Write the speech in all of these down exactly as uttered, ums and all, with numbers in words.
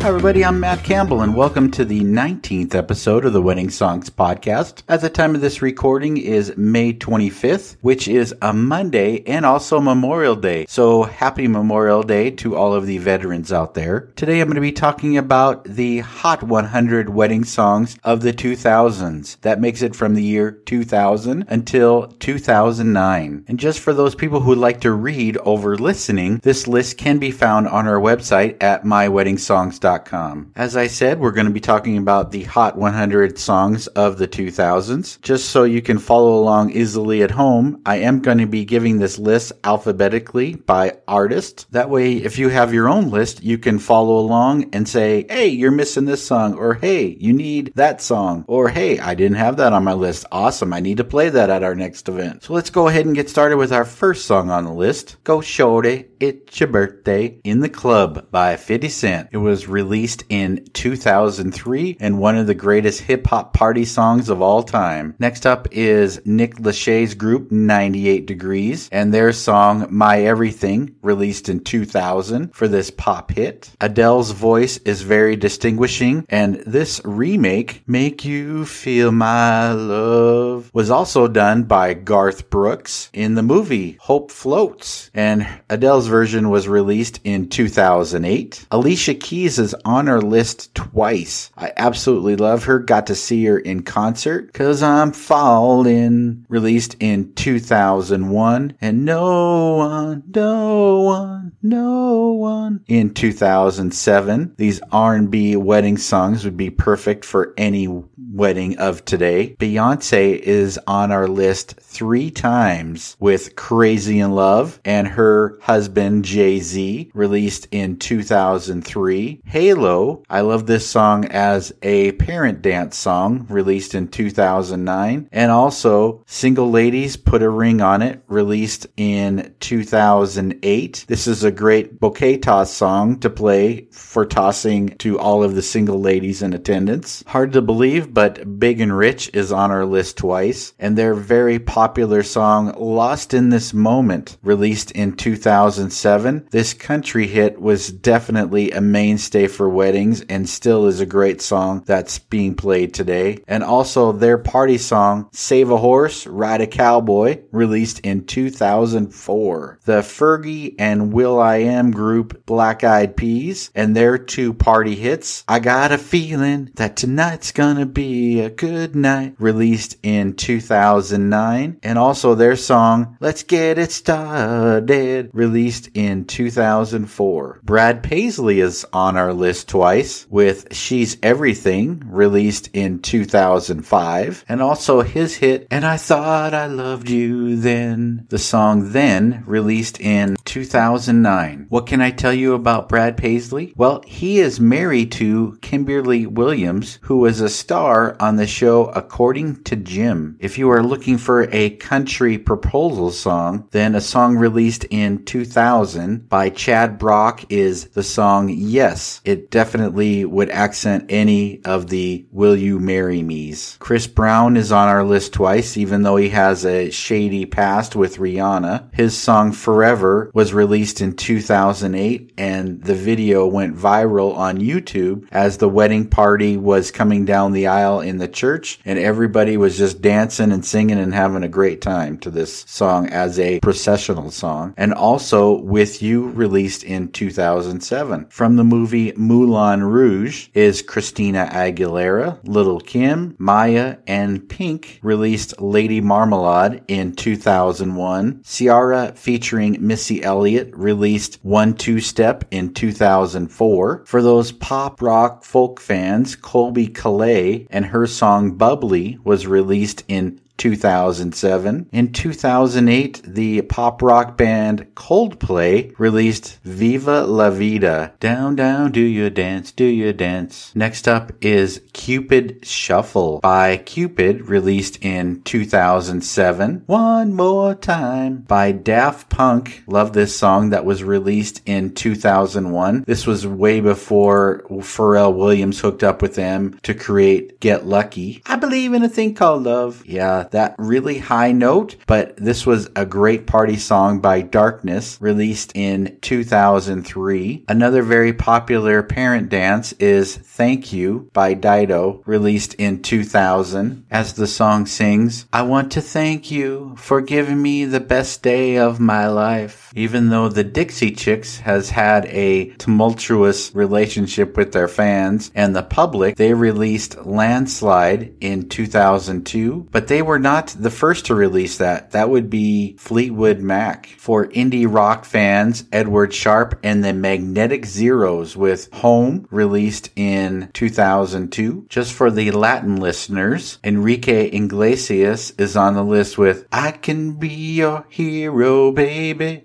Hi everybody, I'm Matt Campbell and welcome to the nineteenth episode of the Wedding Songs Podcast. At the time of this recording is May twenty-fifth, which is a Monday and also Memorial Day. So happy Memorial Day to all of the veterans out there. Today I'm going to be talking about the Hot one hundred Wedding Songs of the two thousands. That makes it from the year two thousand until two thousand nine. And just for those people who like to read over listening, this list can be found on our website at my wedding songs dot com. As I said, we're going to be talking about the Hot one hundred songs of the two thousands. Just so you can follow along easily at home, I am going to be giving this list alphabetically by artist. That way, if you have your own list, you can follow along and say, hey, you're missing this song, or hey, you need that song, or hey, I didn't have that on my list. Awesome, I need to play that at our next event. So let's go ahead and get started with our first song on the list, Go Shorty, It's Your Birthday in the Club by fifty cent. It was released Released in two thousand three and one of the greatest hip-hop party songs of all time. Next up is Nick Lachey's group ninety-eight degrees and their song My Everything, released in two thousand for this pop hit. Adele's voice is very distinguishing, and this remake, Make You Feel My Love, was also done by Garth Brooks in the movie Hope Floats, and Adele's version was released in two thousand eight. Alicia Keys is on our list twice. I absolutely love her. Got to see her in concert. Cause I'm Falling, released in two thousand one. And No One, No One, No One in two thousand seven. These R and B wedding songs would be perfect for any wedding of today. Beyonce is on our list three times with Crazy in Love and her husband Jay-Z, released in two thousand three. Halo, I love this song as a parent dance song, released in two thousand nine. And also Single Ladies, Put a Ring on It, released in two thousand eight. This is a great bouquet toss song to play for tossing to all of the single ladies in attendance. Hard to believe, but Big and Rich is on our list twice, and their very popular song Lost in This Moment, released in two thousand seven. This country hit was definitely a mainstay for weddings and still is a great song that's being played today. And also their party song Save a Horse, Ride a Cowboy, released in two thousand four. The Fergie and Will I Am group Black Eyed Peas and their two party hits, I Got a Feeling That Tonight's Gonna Be a Good Night, released in two thousand nine. And also their song Let's Get It Started, released in two thousand four. Brad Paisley is on our list twice with She's Everything, released in two thousand five, and also his hit And I Thought I Loved You Then, the song Then, released in two thousand nine. What can I tell you about Brad Paisley? Well, he is married to Kimberly Williams, who was a star on the show According to Jim. If you are looking for a country proposal song, then a song released in two thousand by Chad Brock is the song Yes. It definitely would accent any of the Will You Marry Me's. Chris Brown is on our list twice, even though he has a shady past with Rihanna. His song Forever was released in two thousand eight, and the video went viral on YouTube as the wedding party was coming down the aisle in the church, and everybody was just dancing and singing and having a great time to this song as a processional song. And also With You, released in two thousand seven. From the movie Moulin Rouge is Christina Aguilera, Little Kim, Maya, and Pink, released Lady Marmalade in two thousand one. Ciara featuring Missy Elliott released One Two Step in two thousand four. For those pop rock folk fans, Colbie Caillat and her song Bubbly was released in two thousand seven. In two thousand eight, the pop rock band Coldplay released Viva La Vida. Down, down, do your dance, do your dance. Next up is Cupid Shuffle by Cupid, released in two thousand seven. One More Time by Daft Punk. Love this song. That was released in two thousand one. This was way before Pharrell Williams hooked up with them to create Get Lucky. I believe in a thing called love. Yeah, that really high note, but this was a great party song by Darkness, released in two thousand three. Another very popular parent dance is Thank You by Dido, released in two thousand. As the song sings, I want to thank you for giving me the best day of my life. Even though the Dixie Chicks has had a tumultuous relationship with their fans and the public, they released Landslide in two thousand two, but they were not the first to release that. That would be Fleetwood Mac. For indie rock fans, Edward Sharpe and the Magnetic Zeros with Home, released in two thousand two. Just for the Latin listeners, Enrique Iglesias is on the list with I Can Be Your Hero, Baby.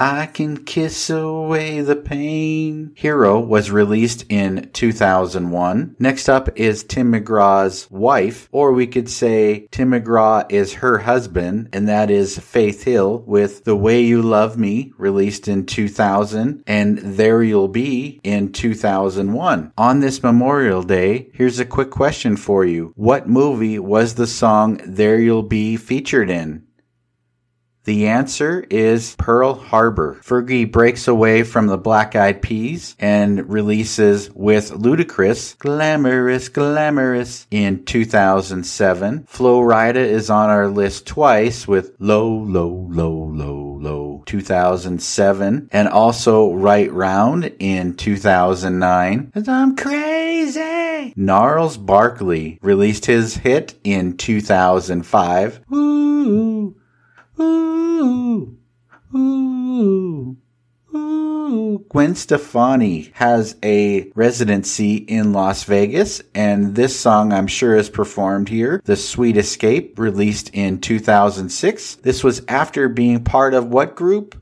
I Can Kiss Away the Pain. Hero was released in two thousand one. Next up is Tim McGraw's wife, or we could say Tim McGraw is her husband, and that is Faith Hill with The Way You Love Me, released in two thousand, and There You'll Be in two thousand one. On this Memorial Day, here's a quick question for you. What movie was the song There You'll Be featured in? The answer is Pearl Harbor. Fergie breaks away from the Black Eyed Peas and releases with Ludacris Glamorous, Glamorous in two thousand seven. Flo Rida is on our list twice with Low, Low, Low, Low, Low two thousand seven, and also Right Round in two thousand nine. 'Cause I'm crazy. Gnarls Barkley released his hit in two thousand five. Ooh. Ooh, ooh, ooh. Gwen Stefani has a residency in Las Vegas, and this song I'm sure is performed here. The Sweet Escape, released in two thousand six. This was after being part of what group?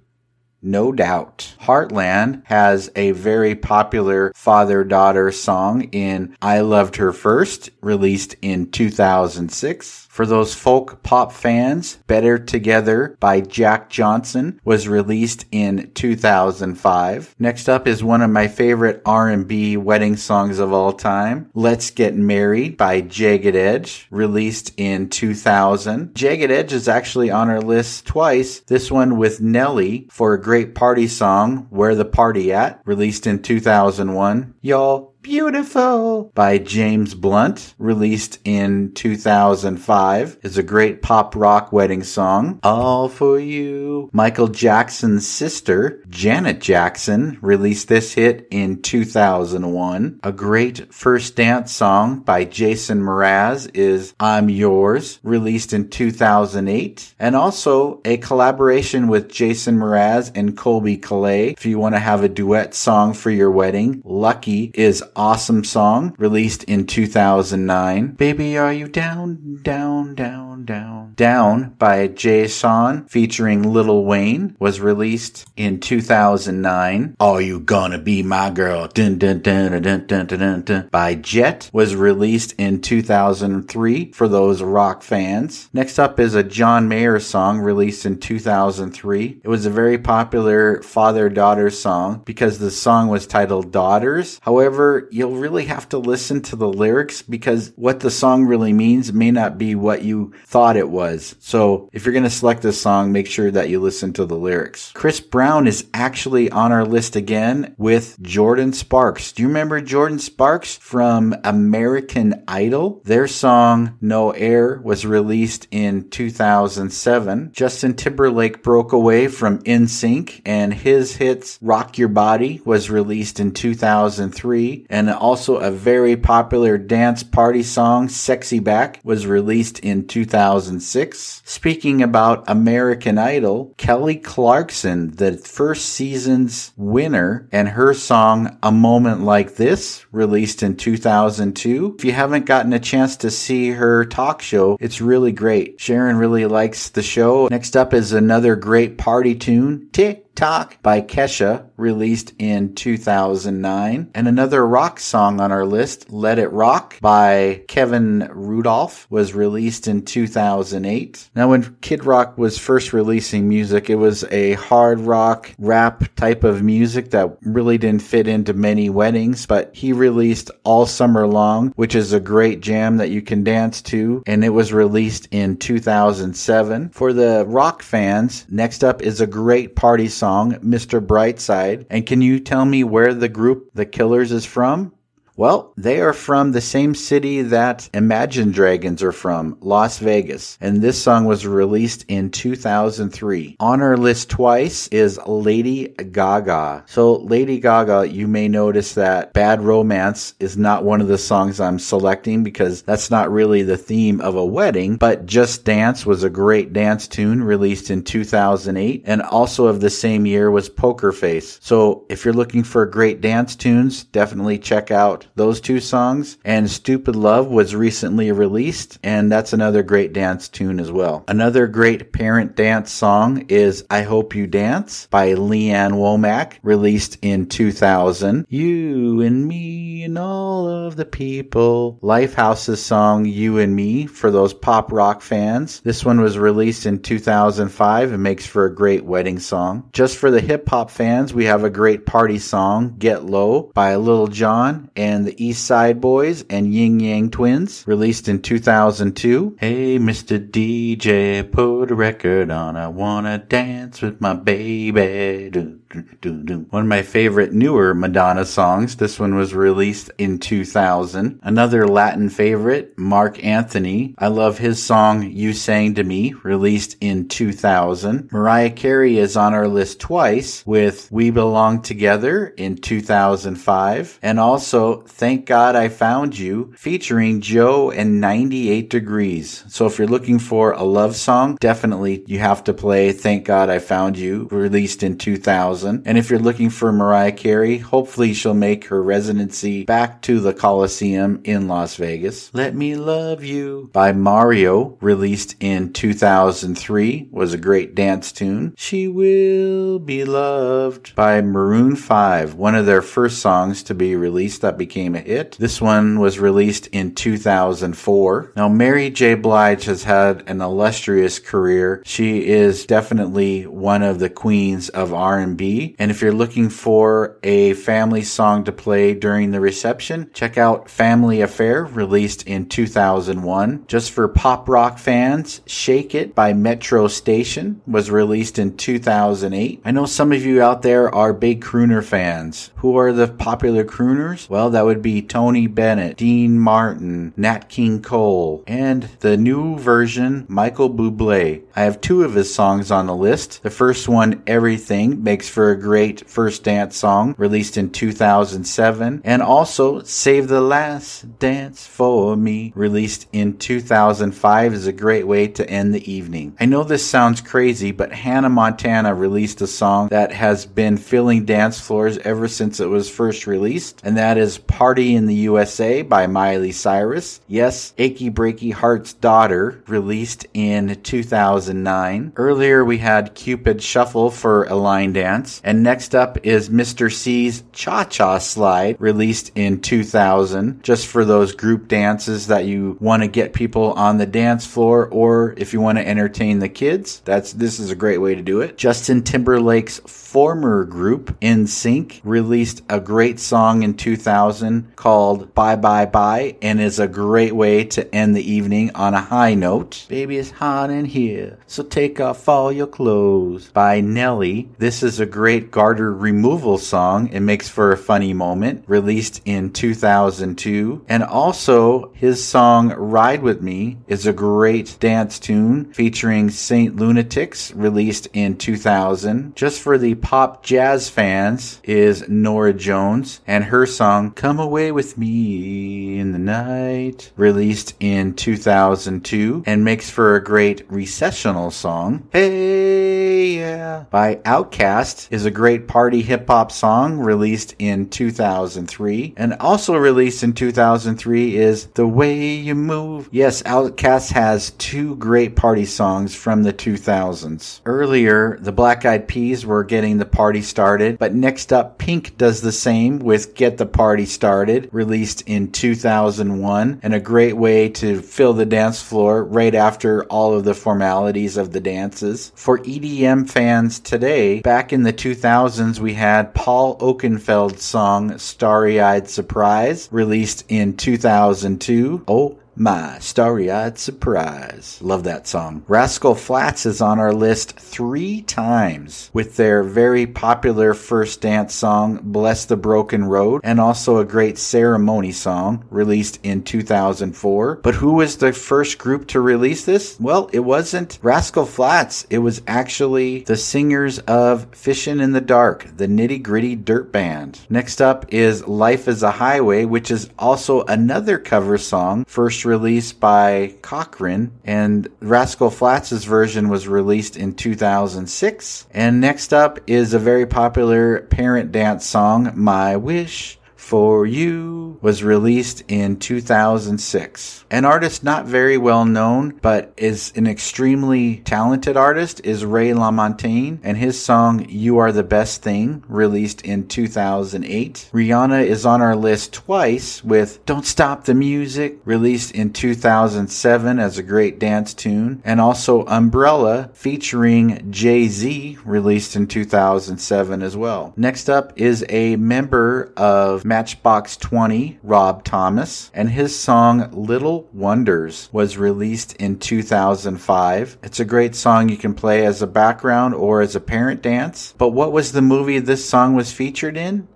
No Doubt. Heartland has a very popular father-daughter song in I Loved Her First, released in two thousand six. For those folk pop fans, Better Together by Jack Johnson was released in two thousand five. Next up is one of my favorite R and B wedding songs of all time, Let's Get Married by Jagged Edge, released in two thousand. Jagged Edge is actually on our list twice, this one with Nelly for a great party song, Where the Party At, released in two thousand one. Y'all Beautiful by James Blunt, released in two thousand five, is a great pop rock wedding song. All For You. Michael Jackson's sister, Janet Jackson, released this hit in two thousand one. A great first dance song by Jason Mraz is I'm Yours, released in two thousand eight. And also a collaboration with Jason Mraz and Colbie Caillat. If you want to have a duet song for your wedding, Lucky is awesome song, released in two thousand nine. Baby, are you down, down, down, down? Down by Jason featuring Lil Wayne was released in two thousand nine. Are You Gonna Be My Girl? Dun, dun, dun, dun, dun, dun, dun, by Jet was released in two thousand three for those rock fans. Next up is a John Mayer song released in two thousand three. It was a very popular father-daughter song because the song was titled Daughters. However, you'll really have to listen to the lyrics because what the song really means may not be what you thought it was. So if you're going to select this song, make sure that you listen to the lyrics. Chris Brown is actually on our list again with Jordan Sparks. Do you remember Jordan Sparks from American Idol? Their song No Air was released in two thousand seven. Justin Timberlake broke away from N Sync and his hits Rock Your Body was released in two thousand three. and also a very popular dance party song, Sexy Back, was released in two thousand six. Speaking about American Idol, Kelly Clarkson, the first season's winner, and her song, A Moment Like This, released in two thousand two. If you haven't gotten a chance to see her talk show, it's really great. Sharon really likes the show. Next up is another great party tune, Tick Talk by Kesha, released in two thousand nine. And another rock song on our list, Let It Rock by Kevin Rudolph, was released in two thousand eight. Now, when Kid Rock was first releasing music, it was a hard rock rap type of music that really didn't fit into many weddings, but he released All Summer Long, which is a great jam that you can dance to, and it was released in two thousand seven. For the rock fans, next up is a great party song, Mister Brightside. And can you tell me where the group The Killers is from? Well, they are from the same city that Imagine Dragons are from, Las Vegas. And this song was released in two thousand three. On our list twice is Lady Gaga. So Lady Gaga, you may notice that Bad Romance is not one of the songs I'm selecting because that's not really the theme of a wedding. But Just Dance was a great dance tune released in two thousand eight. And also of the same year was Poker Face. So if you're looking for great dance tunes, definitely check out those two songs. And Stupid Love was recently released, and that's another great dance tune as well. Another great parent dance song is I Hope You Dance by Leanne Womack, released in two thousand. You and me and all of the people. Lifehouse's song You and Me, for those pop rock fans. This one was released in two thousand five and makes for a great wedding song. Just for the hip hop fans, we have a great party song, Get Low by Lil Jon and and the East Side Boys and Ying Yang Twins, released in two thousand two. Hey, Mister D J, put a record on. I wanna dance with my baby. Do, do, do, do. One of my favorite newer Madonna songs. This one was released in two thousand. Another Latin favorite, Mark Anthony. I love his song, You Sang to Me, released in two thousand. Mariah Carey is on our list twice with We Belong Together in two thousand five. And also Thank God I Found You, featuring Joe and ninety-eight degrees. So if you're looking for a love song, definitely you have to play Thank God I Found You, released in two thousand. And if you're looking for Mariah Carey, hopefully she'll make her residency back to the Coliseum in Las Vegas. Let Me Love You by Mario, released in two thousand three, was a great dance tune. She Will Be Loved by Maroon five, one of their first songs to be released that became a hit. This one was released in two thousand four. Now, Mary J. Blige has had an illustrious career. She is definitely one of the queens of R and B. And if you're looking for a family song to play during the reception, check out Family Affair, released in two thousand one. Just for pop rock fans, Shake It by Metro Station was released in two thousand eight. I know some of you out there are big crooner fans. Who are the popular crooners? Well, that would be Tony Bennett, Dean Martin, Nat King Cole, and the new version, Michael Bublé. I have two of his songs on the list. The first one, Everything, makes for a great first dance song, released in two thousand seven. And also, Save the Last Dance for Me, released in two thousand five, is a great way to end the evening. I know this sounds crazy, but Hannah Montana released a song that has been filling dance floors ever since it was first released, and that is Party in the U S A by Miley Cyrus. Yes, Achy Breaky Heart's Daughter, released in two thousand nine. Earlier we had Cupid Shuffle for a line dance. And next up is Mister C's Cha-Cha Slide, released in two thousand. Just for those group dances that you want to get people on the dance floor, or if you want to entertain the kids, that's this is a great way to do it. Justin Timberlake's former group, N Sync, released a great song in two thousand. Called Bye Bye Bye, and is a great way to end the evening on a high note. Baby, it's hot in here, so take off all your clothes by Nelly. This is a great garter removal song. It makes for a funny moment, released in two thousand two. And also, his song Ride With Me is a great dance tune featuring Saint Lunatics, released in two thousand. Just for the pop jazz fans is Norah Jones and her song Come Away With Me in the Night, released in two thousand two, and makes for a great recessional song. Hey Yeah by Outkast is a great party hip-hop song, released in two thousand three. And also released in two thousand three is The Way You Move. Yes, Outkast has two great party songs from the two thousands. Earlier, the Black Eyed Peas were getting the party started, but next up, Pink does the same with Get the Party Started, released in two thousand one, and a great way to fill the dance floor right after all of the formalities of the dances. For E D M fans today, back in the two thousands, we had Paul Oakenfold's song Starry-Eyed Surprise, released in two thousand two. Oh, my Starry-Eyed Surprise. Love that song. Rascal Flatts is on our list three times with their very popular first dance song, Bless the Broken Road, and also a great ceremony song, released in two thousand four. But who was the first group to release this? Well, it wasn't Rascal Flatts. It was actually the singers of Fishin' in the Dark, the Nitty Gritty Dirt Band. Next up is Life is a Highway, which is also another cover song, first released by Cochran, and Rascal Flatts' version was released in two thousand six. And next up is a very popular parent dance song, My Wish For You, was released in two thousand six. An artist not very well known, but is an extremely talented artist, is Ray LaMontagne, and his song You Are the Best Thing, released in two thousand eight. Rihanna is on our list twice with Don't Stop the Music, released in two thousand seven as a great dance tune, and also Umbrella featuring Jay-Z, released in two thousand seven as well. Next up is a member of Matchbox twenty, Rob Thomas, and his song Little Wonders was released in two thousand five. It's a great song you can play as a background or as a parent dance. But what was the movie this song was featured in?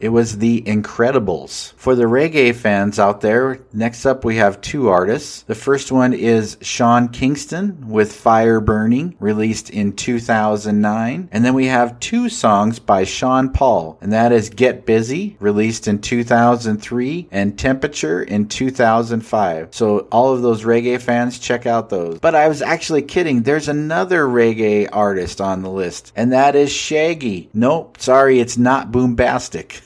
It was The Incredibles. For the reggae fans out there, next up we have two artists. The first one is Sean Kingston with Fire Burning, released in two thousand nine. And then we have two songs by Sean Paul, and that is Get Busy, released in two thousand three, and Temperature in two thousand five. So all of those reggae fans, check out those. But I was actually kidding. There's another reggae artist on the list, and that is Shaggy. Nope, sorry, it's not Boombastic.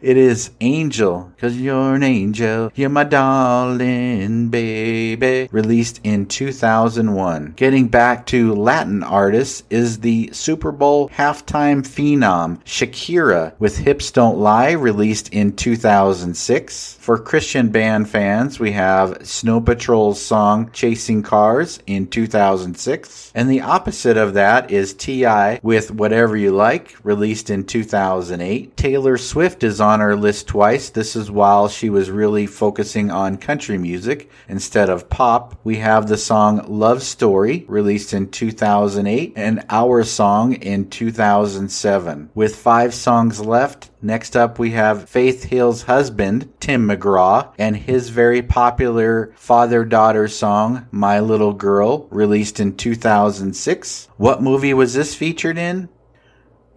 It is Angel, because you're an angel, you're my darling baby, released in two thousand one. Getting back to Latin artists is the Super Bowl halftime phenom Shakira with Hips Don't Lie, released in two thousand six. For Christian band fans, we have Snow Patrol's song Chasing Cars in two thousand six. And the opposite of that is T I with Whatever You Like, released in two thousand eight. Taylor Swift is on our list twice. This is while she was really focusing on country music instead of pop. We have the song Love Story, released in two thousand eight, and Our Song in two thousand seven. With five songs left, next up we have Faith Hill's husband, Tim McGraw, and his very popular father-daughter song, My Little Girl, released in two thousand six. What movie was this featured in?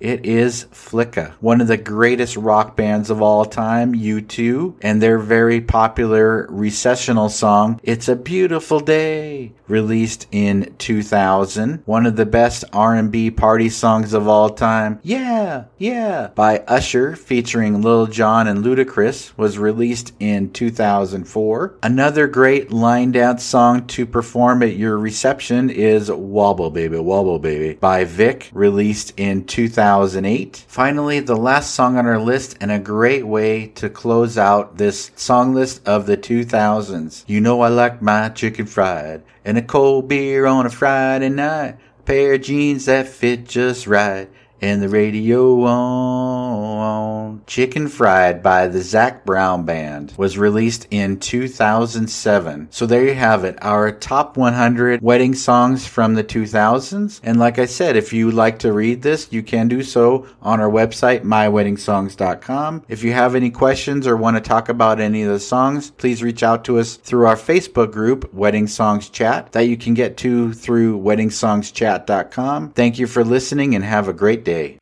It is Flicka, one of the greatest rock bands of all time, U two, and their very popular recessional song, It's a Beautiful Day, released in two thousand. One of the best R and B party songs of all time, Yeah, Yeah, by Usher, featuring Lil Jon and Ludacris, was released in two thousand four. Another great line dance song to perform at your reception is Wobble Baby, Wobble Baby, by Vic, released in two thousand two thousand eight. Finally, the last song on our list, and a great way to close out this song list of the two thousands. You know I like my chicken fried, and a cold beer on a Friday night, a pair of jeans that fit just right, and the radio on. Chicken Fried by the Zac Brown Band was released in two thousand seven. So there you have it, our top one hundred wedding songs from the two thousands. And like I said, if you would like to read this, you can do so on our website, my wedding songs dot com. If you have any questions or want to talk about any of the songs, please reach out to us through our Facebook group, Wedding Songs Chat, that you can get to through wedding songs chat dot com. Thank you for listening and have a great day.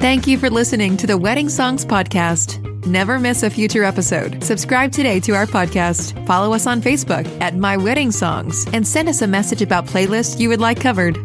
Thank you for listening to the Wedding Songs Podcast. Never miss a future episode. Subscribe today to our podcast. Follow us on Facebook at My Wedding Songs and send us a message about playlists you would like covered.